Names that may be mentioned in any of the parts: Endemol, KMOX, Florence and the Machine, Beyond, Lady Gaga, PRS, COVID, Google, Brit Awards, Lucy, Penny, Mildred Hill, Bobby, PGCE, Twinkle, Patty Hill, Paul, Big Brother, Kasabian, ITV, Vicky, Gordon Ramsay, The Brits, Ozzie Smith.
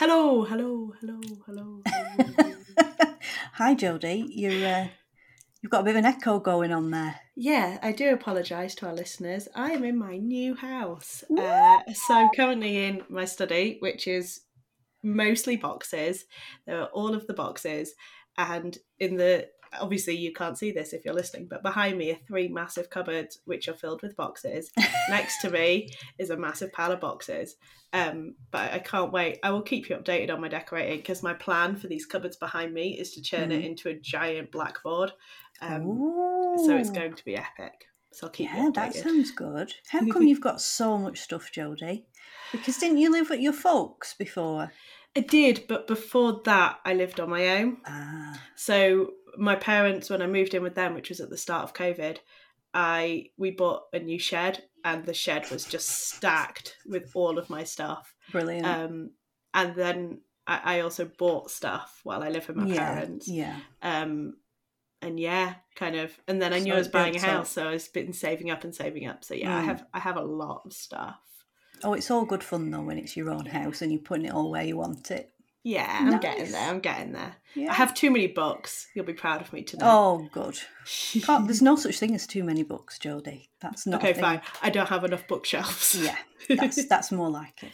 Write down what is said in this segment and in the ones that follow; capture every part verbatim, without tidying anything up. Hello, hello, hello, hello. hello. Hi, Jodie. You're, uh, you've got a bit of an echo going on there. Yeah, I do apologise to our listeners. I am in my new house. Uh, so I'm currently in my study, which is mostly boxes. There are all of the boxes. And in the, obviously you can't see this if you're listening, but behind me are three massive cupboards, which are filled with boxes. Next to me is a massive pile of boxes. Um, but I can't wait. I will keep you updated on my decorating, because my plan for these cupboards behind me is to turn mm. it into a giant blackboard. Um, so it's going to be epic. So I'll keep yeah, you updated. Yeah, that sounds good. How come you've got so much stuff, Jodie? Because didn't you live at your folks before? I did, but before that, I lived on my own. Ah. So my parents, when I moved in with them, which was at the start of COVID, I we bought a new shed, and the shed was just stacked with all of my stuff. Brilliant. Um, and then I, I also bought stuff while I lived with my yeah, parents. Yeah. Um, and yeah, kind of. And then I knew so I was buying a house, so I was been saving up and saving up. So yeah, mm. I have I have a lot of stuff. Oh, it's all good fun, though, when it's your own house and you're putting it all where you want it. Yeah, I'm nice. getting there, I'm getting there. Yeah. I have too many books. You'll be proud of me today. Oh, good. Can't, there's no such thing as too many books, Jodie. That's not okay, a thing. Fine. I don't have enough bookshelves. Yeah, that's that's more like it.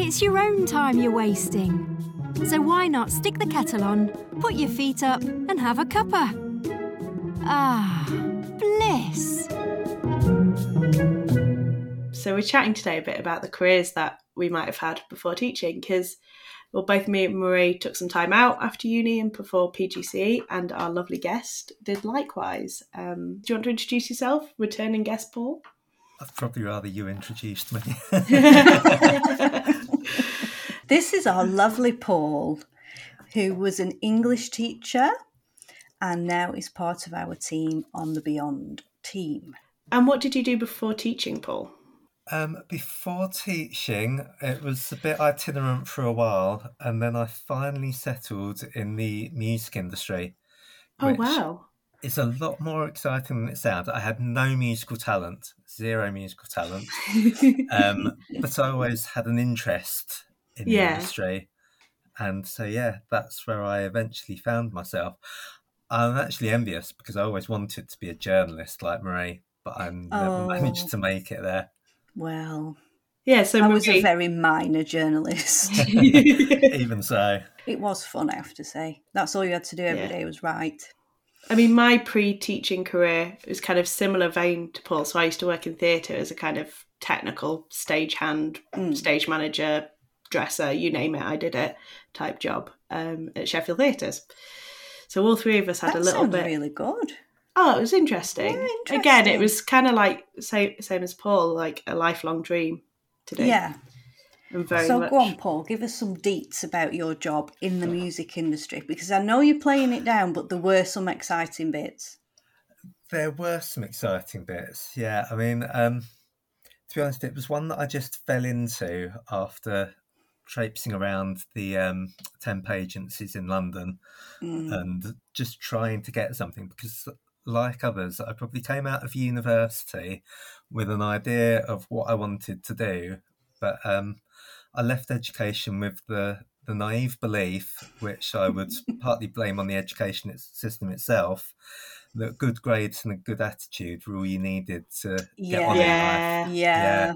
It's your own time you're wasting. So why not stick the kettle on, put your feet up and have a cuppa? Ah, bliss. So we're chatting today a bit about the careers that we might have had before teaching, because well, both me and Marie took some time out after uni and before P G C E, and our lovely guest did likewise. Um, do you want to introduce yourself, returning guest Paul? I'd probably rather you introduced me. This is our lovely Paul, who was an English teacher and now is part of our team on the Beyond team. And what did you do before teaching, Paul? Um, before teaching, it was a bit itinerant for a while, and then I finally settled in the music industry. Oh, wow. It's a lot more exciting than it sounds. I had no musical talent, zero musical talent, um, but I always had an interest in the yeah. industry. And so, yeah, that's where I eventually found myself. I'm actually envious because I always wanted to be a journalist like Marie, but I never oh. managed to make it there. Well, yeah, so I Marie... was a very minor journalist. Even so. It was fun, I have to say. That's all you had to do every yeah. day was write. I mean, my pre-teaching career was kind of similar vein to Paul. So I used to work in theatre as a kind of technical stagehand, mm. stage manager, dresser, you name it, I did it type job um, at Sheffield Theatres. So all three of us had that a little bit. That sounds really good. Oh, it was interesting. Yeah, interesting. Again, it was kind of like, same, same as Paul, like a lifelong dream to do. Yeah. And very so much... go on, Paul, give us some deets about your job in the music industry, because I know you're playing it down, but there were some exciting bits. There were some exciting bits, yeah. I mean, um, to be honest, it was one that I just fell into after... traipsing around the um, temp agencies in London mm. and just trying to get something, because like others, I probably came out of university with an idea of what I wanted to do, but um, I left education with the, the naive belief, which I would partly blame on the education system itself, that good grades and a good attitude were all you needed to yeah. get on yeah. in life. Yeah, yeah.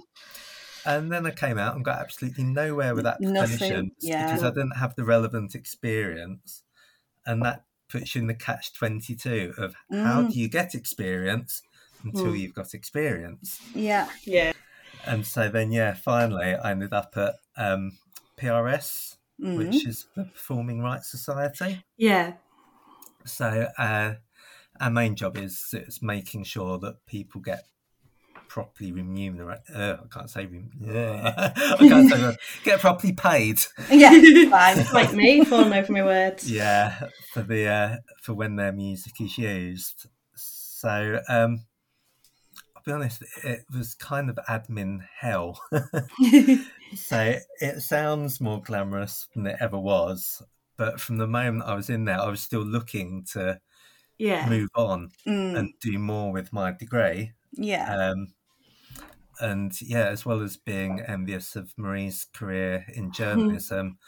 And then I came out and got absolutely nowhere with that profession yeah. because I didn't have the relevant experience. And that puts you in the catch twenty-two of mm. how do you get experience until mm. you've got experience? Yeah. yeah. And so then, yeah, finally I ended up at um, P R S, mm. which is the Performing Rights Society. Yeah. So uh, our main job is it's making sure that people get properly remunerated. Uh, I can't say. Rem- uh, I can't say. Uh, get properly paid. Yeah, fine. Like me, falling over my words. Yeah, for the uh, for when their music is used. So um, I'll be honest, it was kind of admin hell. So it sounds more glamorous than it ever was, but from the moment I was in there, I was still looking to yeah. move on mm. and do more with my degree. Yeah. Um, And yeah, as well as being envious of Marie's career in journalism,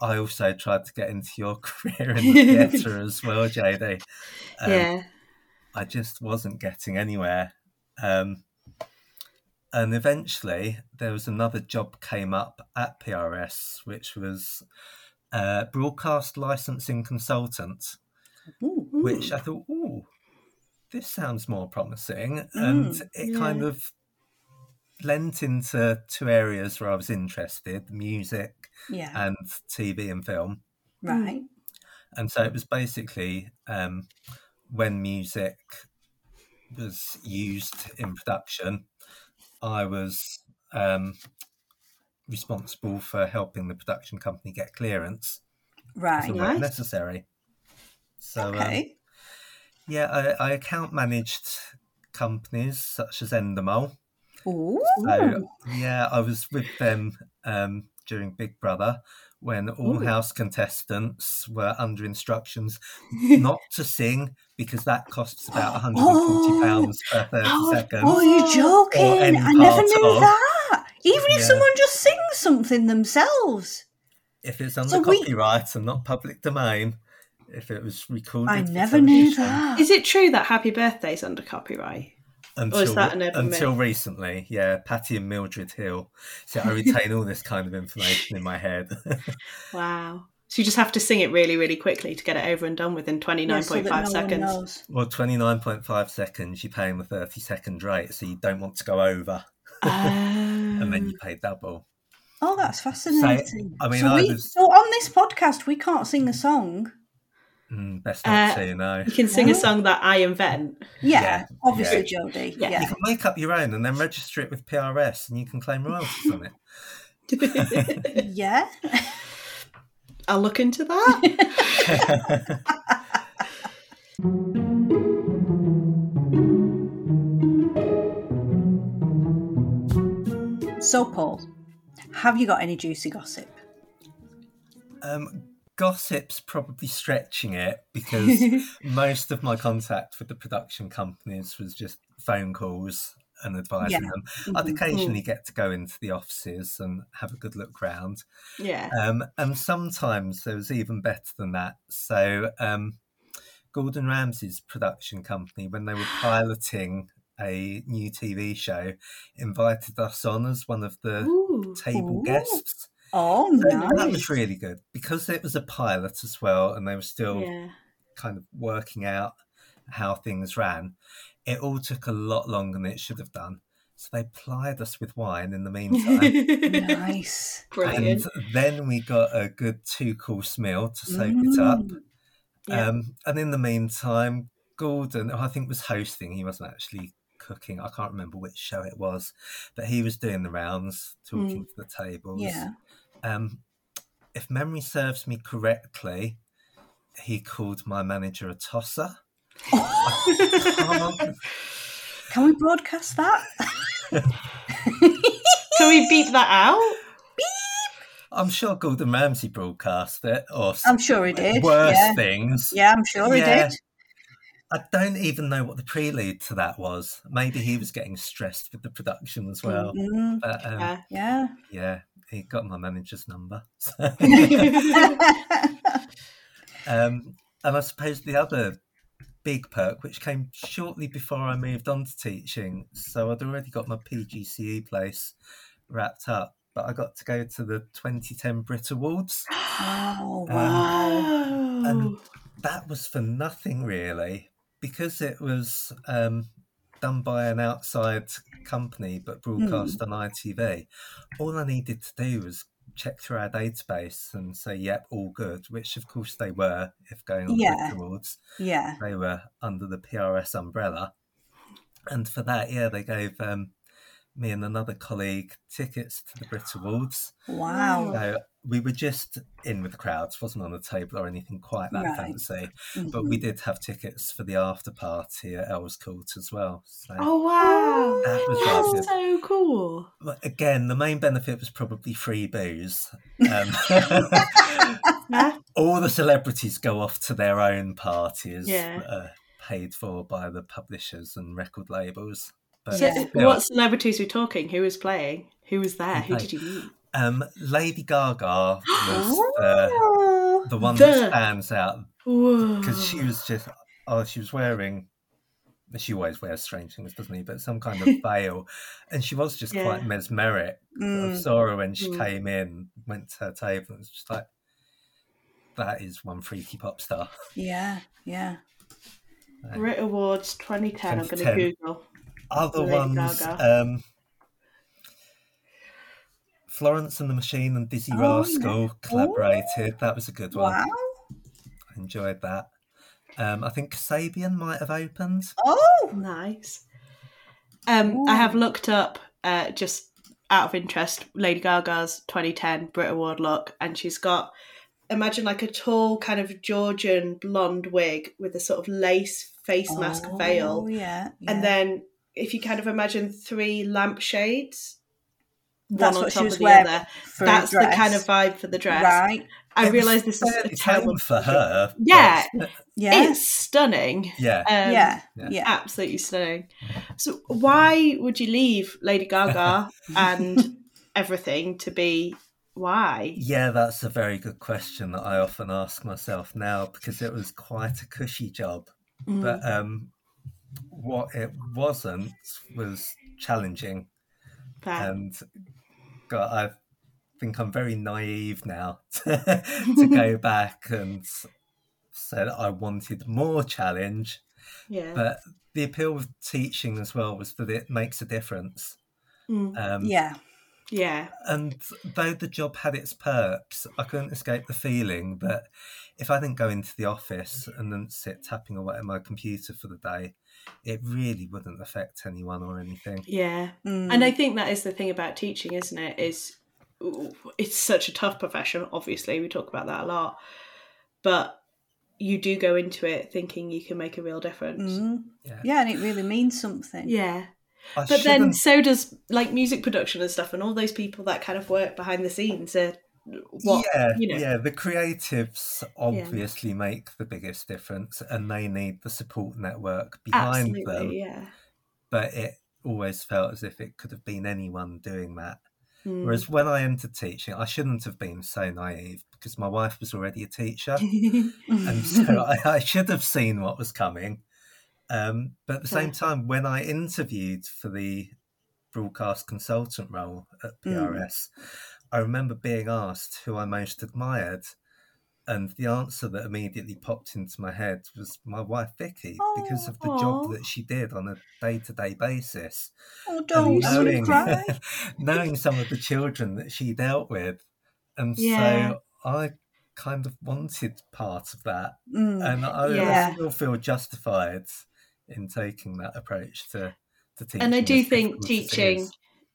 I also tried to get into your career in the theatre as well, J D. Um, yeah. I just wasn't getting anywhere. Um, and eventually there was another job came up at P R S, which was uh, broadcast licensing consultant, ooh, ooh. Which I thought, ooh, this sounds more promising. Mm, and it yeah. kind of lent into two areas where I was interested, music yeah. and T V and film. Right. And so it was basically um, when music was used in production, I was um, responsible for helping the production company get clearance. Right. Right. Necessary. So, okay. Um, yeah, I, I account managed companies such as Endemol. Ooh. So, yeah, I was with them um, during Big Brother when all Ooh. House contestants were under instructions not to sing because that costs about one hundred forty pounds oh. per thirty oh. seconds. Oh, you're joking. I never knew of. That. Even if yeah. someone just sings something themselves. If it's under so copyright we... and not public domain. If it was recorded, I never knew that. Is it true that Happy Birthday is under copyright? Until, or is that an urban until myth? Recently, yeah. Patty and Mildred Hill. So I retain all this kind of information in my head. Wow. So you just have to sing it really, really quickly to get it over and done with in twenty-nine point five yeah, so no seconds. Well, twenty-nine point five seconds, you're paying the thirty second rate, so you don't want to go over. Um... and then you pay double. Oh, that's fascinating. So, I mean, so, I we, was... so on this podcast, we can't sing a song. Mm, best not uh, to, no. You can sing yeah. a song that I invent. Yeah, yeah. obviously, yeah. Jodie. Yeah. yeah, you can make up your own and then register it with P R S, and you can claim royalties on it. yeah, I'll look into that. So, Paul, have you got any juicy gossip? Um. Gossip's probably stretching it because most of my contact with the production companies was just phone calls and advising yeah. them. Mm-hmm. I'd occasionally get to go into the offices and have a good look round. Yeah. Um, and sometimes there was even better than that. So um, Gordon Ramsay's production company, when they were piloting a new T V show, invited us on as one of the Ooh. Table Ooh. Guests. Oh, nice. That was really good because it was a pilot as well, and they were still yeah. kind of working out how things ran. It all took a lot longer than it should have done, so they plied us with wine in the meantime. Nice, brilliant. And then we got a good two-course meal to soak mm. it up. Yeah. Um, and in the meantime, Gordon, who I think was hosting, he wasn't actually cooking. I can't remember which show it was, but he was doing the rounds, talking mm. to the tables. Yeah. Um, if memory serves me correctly, he called my manager a tosser. Oh. Can we broadcast that? Can we beep that out? Beep! I'm sure Gordon Ramsay broadcast it. Or I'm sure he did. Worse yeah. things. Yeah, I'm sure he yeah. did. I don't even know what the prelude to that was. Maybe he was getting stressed with the production as well. Mm-hmm. But, um, yeah. yeah. Yeah. He got my manager's number. So. um, and I suppose the other big perk, which came shortly before I moved on to teaching, so I'd already got my P G C E place wrapped up, but I got to go to the twenty ten Brit Awards. Oh, wow. Um, and that was for nothing, really, because it was um, done by an outside company but broadcast mm. on I T V. All I needed to do was check through our database and say, yep, all good, which of course they were, if going on yeah. towards. Yeah. They were under the P R S umbrella. And for that, yeah, they gave um, me and another colleague tickets to the Brit Awards. Wow. So we were just in with the crowds, wasn't on a table or anything quite that right. fancy. Mm-hmm. But we did have tickets for the after party at Elle's Court as well. So oh, wow. That was That's right. so cool. But again, the main benefit was probably free booze. Um, all the celebrities go off to their own parties yeah. that are paid for by the publishers and record labels. But so still. What celebrities were talking? Who was playing? Who was there? Who did you meet? Um, Lady Gaga was uh, the one the... that stands out because she was just oh she was wearing she always wears strange things, doesn't he? But some kind of veil, and she was just yeah. quite mesmeric. Mm. I saw her when she mm. came in, went to her table, and was just like, that is one freaky pop star. Yeah, yeah. Um, Brit Awards twenty ten. I'm going to Google other ones. Um, Florence and the Machine and Dizzy oh, Rascal no. collaborated. That was a good one. Wow. I enjoyed that. Um, I think Kasabian might have opened. Oh, nice. Um, I have looked up, uh, just out of interest, Lady Gaga's twenty ten Brit Award look, and she's got, imagine like a tall kind of Georgian blonde wig with a sort of lace face mask oh, veil. Yeah, yeah. And then if you kind of imagine three lampshades, that's one on what top she was of the wearing other, that's the kind of vibe for the dress. Right. I realise this is a terrible for her. Yeah, yeah, it's stunning. Yeah. Um, yeah, yeah, absolutely stunning. So why would you leave Lady Gaga and everything to be? Why? Yeah, that's a very good question that I often ask myself now, because it was quite a cushy job, mm. but um, what it wasn't was challenging, Fair. and God, I've. I think I'm very naive now to, to go back and said I wanted more challenge. Yeah. But the appeal of teaching as well was that it makes a difference. Mm. Um, yeah. Yeah. And though the job had its perks, I couldn't escape the feeling that if I didn't go into the office and then sit tapping away at my computer for the day, it really wouldn't affect anyone or anything. Yeah. Mm. And I think that is the thing about teaching, isn't it? Is it's such a tough profession, obviously we talk about that a lot, but you do go into it thinking you can make a real difference. Mm-hmm. yeah. yeah and it really means something. yeah I but shouldn't... then so does like music production and stuff, and all those people that kind of work behind the scenes are what yeah you know. yeah the creatives obviously yeah. make the biggest difference, and they need the support network behind Absolutely, them yeah but it always felt as if it could have been anyone doing that. Whereas when I entered teaching, I shouldn't have been so naive, because my wife was already a teacher, and so I, I should have seen what was coming. Um, but at the same time, when I interviewed for the broadcast consultant role at P R S, mm. I remember being asked who I most admired, and the answer that immediately popped into my head was my wife, Vicky, oh, because of the aw. job that she did on a day-to-day basis. Oh, don't knowing, cry. knowing some of the children that she dealt with. And yeah. so I kind of wanted part of that. Mm, and I, yeah. I still feel justified in taking that approach to, to teaching. And I do think teaching,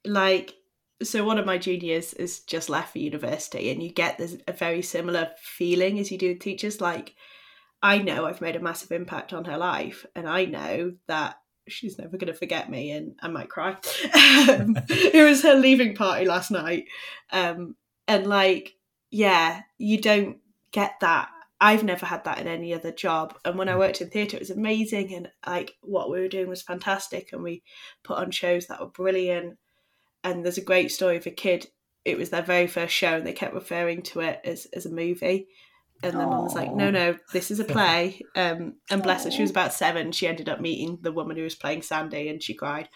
like... So one of my juniors has just left for university, and you get this, a very similar feeling as you do with teachers. Like, I know I've made a massive impact on her life, and I know that she's never going to forget me, and I might cry. It was her leaving party last night. Um, and like, yeah, you don't get that. I've never had that in any other job. And when I worked in theatre, it was amazing. And like what we were doing was fantastic. And we put on shows that were brilliant. And there's a great story of a kid. It was their very first show, and they kept referring to it as, as a movie. And their mum was like, no, no, this is a play. Um, and bless Aww. her, she was about seven. She ended up meeting the woman who was playing Sandy, and she cried.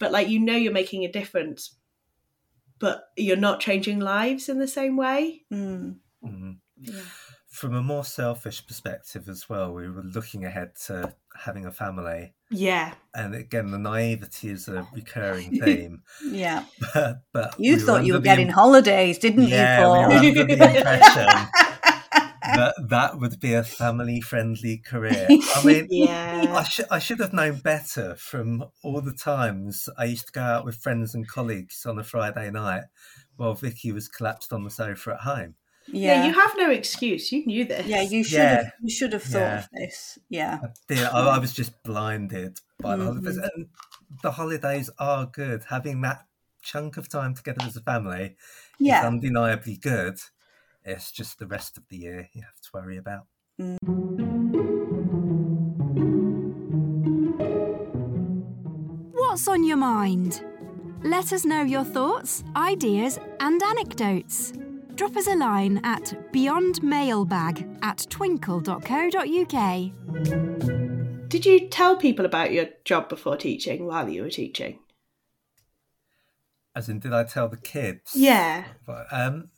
But, like, you know you're making a difference, but you're not changing lives in the same way. Mm. Mm. Yeah. From a more selfish perspective as well, we were looking ahead to having a family. Yeah. And again, the naivety is a recurring theme. yeah. But, but you we thought you were getting imp- holidays, didn't yeah, you, Paul? We were under the impression that that would be a family-friendly career. I mean, yeah. I, sh- I should have known better from all the times I used to go out with friends and colleagues on a Friday night while Vicky was collapsed on the sofa at home. Yeah. yeah, you have no excuse. You knew this. Yeah, you should yeah. have. You should have thought yeah. of this. Yeah, I, I was just blinded by the holidays, mm-hmm. and the holidays are good. Having that chunk of time together as a family yeah. is undeniably good. It's just the rest of the year you have to worry about. Mm. What's on your mind? Let us know your thoughts, ideas and anecdotes. Drop us a line at beyond mailbag at twinkle dot co dot uk. Did you tell people about your job before teaching, while you were teaching? As in, did I tell the kids? Yeah. Um,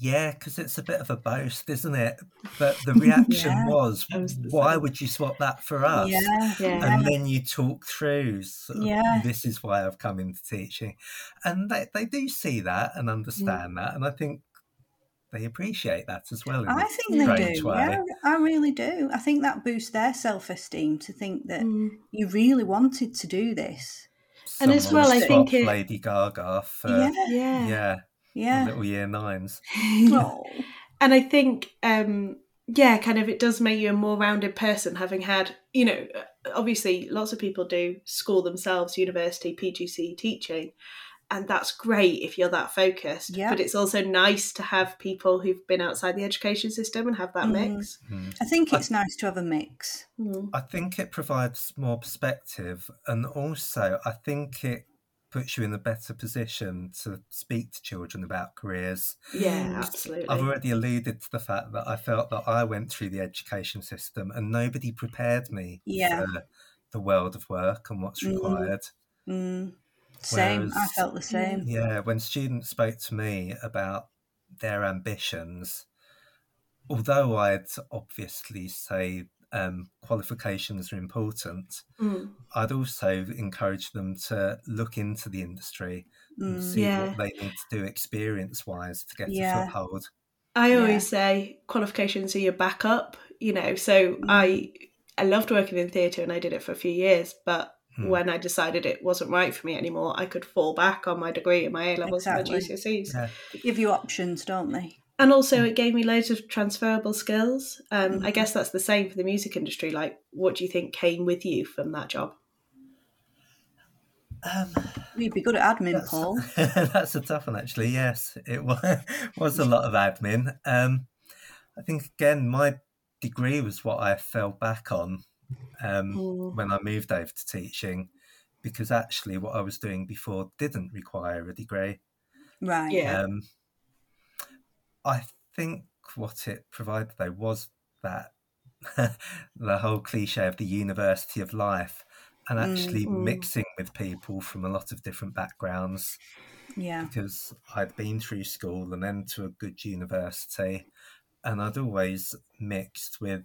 yeah, because it's a bit of a boast, isn't it? But the reaction yeah, was, why would you swap that for us? Yeah, yeah. And then you talk through, sort of, yeah. This is why I've come into teaching. And they, they do see that and understand yeah. that. And I think they appreciate that as well. In I think they do, way. yeah, I really do. I think that boosts their self-esteem to think that mm. you really wanted to do this. Someone and as well, I think it... Lady Gaga for yeah, yeah, yeah, yeah. little year nines. oh. And I think, um, yeah, kind of, it does make you a more rounded person, having had, you know, obviously, lots of people do school themselves, university, P G C E teaching, and that's great if you're that focused. Yeah. But it's also nice to have people who've been outside the education system and have that mm. mix. Mm. I think it's I, nice to have a mix. Mm. I think it provides more perspective, and also I think it puts you in a better position to speak to children about careers. Yeah, absolutely. I've already alluded to the fact that I felt that I went through the education system and nobody prepared me yeah. for the world of work and what's required. Mm. Mm. Same. Whereas, I felt the same. Yeah, when students spoke to me about their ambitions, although I'd obviously say um, qualifications are important, mm. I'd also encourage them to look into the industry mm, and see yeah. what they need to do experience-wise to get yeah. a foothold. I always yeah. say qualifications are your backup, you know, so mm. I I loved working in theatre and I did it for a few years, but when I decided it wasn't right for me anymore, I could fall back on my degree and my A-levels exactly. and my G C S Es. Yeah. They give you options, don't they? And also it gave me loads of transferable skills. Um, mm-hmm. I guess that's the same for the music industry. Like, what do you think came with you from that job? Um, You'd be good at admin, that's, Paul. That's a tough one, actually, yes. It was, was a lot of admin. Um, I think, again, my degree was what I fell back on. Um, mm. when I moved over to teaching, because actually what I was doing before didn't require a degree. Right. Yeah. Um, I think what it provided, though, was that the whole cliche of the university of life and actually mm. mixing with people from a lot of different backgrounds. Yeah. Because I'd been through school and then to a good university, and I'd always mixed with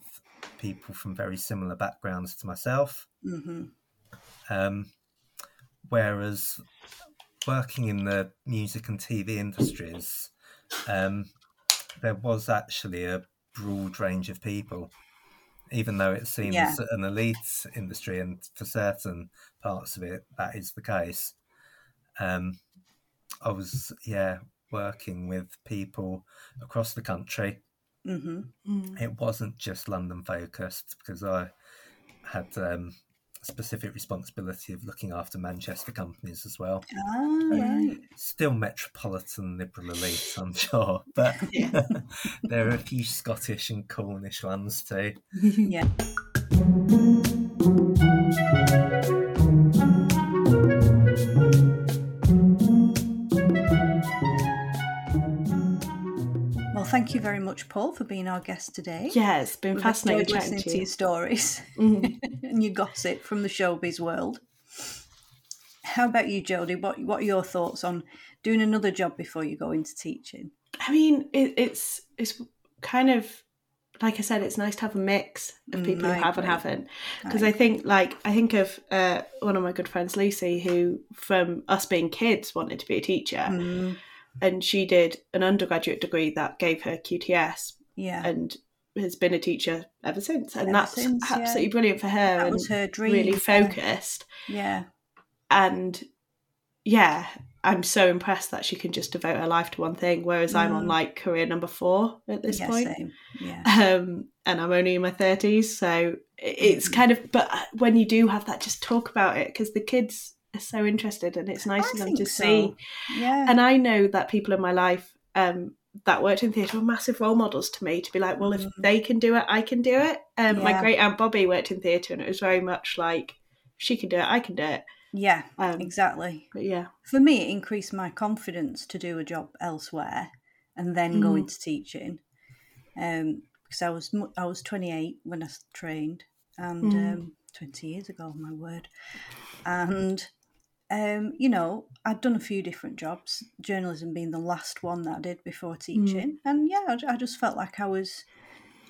people from very similar backgrounds to myself. Mm-hmm. Um, whereas working in the music and T V industries, um, there was actually a broad range of people, even though it seems yeah. an elite industry, and for certain parts of it, that is the case. Um, I was, yeah, working with people across the country. Mm-hmm. Mm. It wasn't just London focused, because I had um, specific responsibility of looking after Manchester companies as well. Oh, right. Still metropolitan liberal elite, I'm sure, but yeah. there are a few Scottish and Cornish ones too. Yeah. Thank you very much, Paul, for being our guest today. Yeah, it's been We've fascinating listening to, you. to your stories mm. and your gossip from the showbiz world. How about you, Jodie? What What are your thoughts on doing another job before you go into teaching? I mean, it, it's it's kind of, like I said, it's nice to have a mix of people mm, who have and haven't. Because I, I think, like, I think of uh, one of my good friends, Lucy, who from us being kids wanted to be a teacher. Mm. And she did an undergraduate degree that gave her Q T S yeah. and has been a teacher ever since. And ever that's since, absolutely yeah. brilliant for her. That and was her dream. Really focused. Yeah. And, yeah, I'm so impressed that she can just devote her life to one thing, whereas mm. I'm on, like, career number four at this yeah, point. Same. Yeah. Um, and I'm only in my thirties, so it's mm. kind of... But when you do have that, just talk about it, because the kids... are so interested, and it's nice I for them to so. see. Yeah. And I know that people in my life um, that worked in theatre were massive role models to me, to be like, well, mm. if they can do it, I can do it. Um, yeah. My great aunt Bobby worked in theatre, and it was very much like, she can do it, I can do it. Yeah, um, exactly. But yeah. For me, it increased my confidence to do a job elsewhere and then mm. go into teaching. Um, because I was I was twenty-eight when I trained, and mm. um, twenty years ago, my word. And um, you know, I'd done a few different jobs, journalism being the last one that I did before teaching. Mm. And yeah, I, I just felt like I was.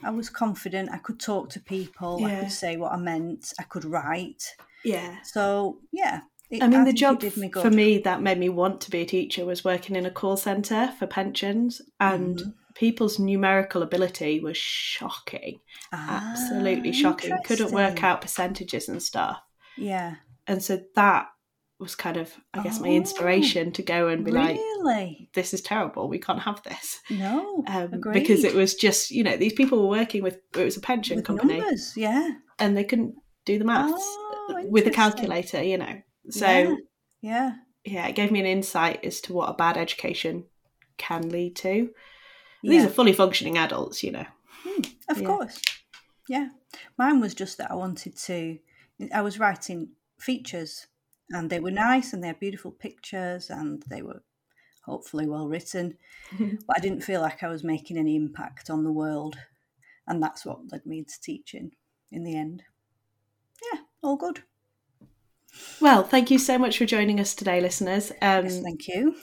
I was confident. I could talk to people. Yeah. I could say what I meant. I could write. Yeah. So, yeah. It, I mean, I the job did me for me that made me want to be a teacher was working in a call centre for pensions, and mm. people's numerical ability was shocking. Ah, absolutely shocking. Couldn't work out percentages and stuff. Yeah. And so that was kind of, I guess, oh, my inspiration to go and be really? like, this is terrible, we can't have this. No, um, because it was just, you know, these people were working with, it was a pension with company. Numbers, yeah. And they couldn't do the maths oh, with a calculator, you know. So, yeah. yeah. Yeah, it gave me an insight as to what a bad education can lead to. Yeah. These are fully functioning adults, you know. Mm, of yeah. course. Yeah. Mine was just that I wanted to, I was writing features and they were nice and they had beautiful pictures and they were hopefully well written, but I didn't feel like I was making any impact on the world, and that's what led me into teaching in the end. Yeah, all good. Well, thank you so much for joining us today, listeners. Um, yes, thank you.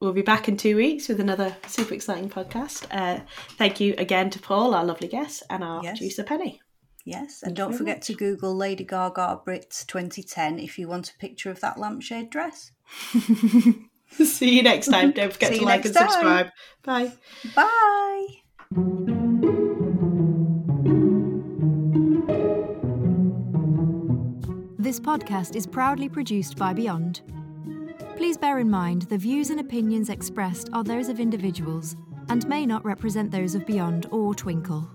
We'll be back in two weeks with another super exciting podcast. Uh, thank you again to Paul, our lovely guest, and our yes. producer, Penny. Yes, and thank don't forget much. to Google Lady Gaga Brit twenty ten if you want a picture of that lampshade dress. See you next time. Don't forget to like and subscribe. Bye. Bye. This podcast is proudly produced by Beyond. Please bear in mind the views and opinions expressed are those of individuals and may not represent those of Beyond or Twinkle.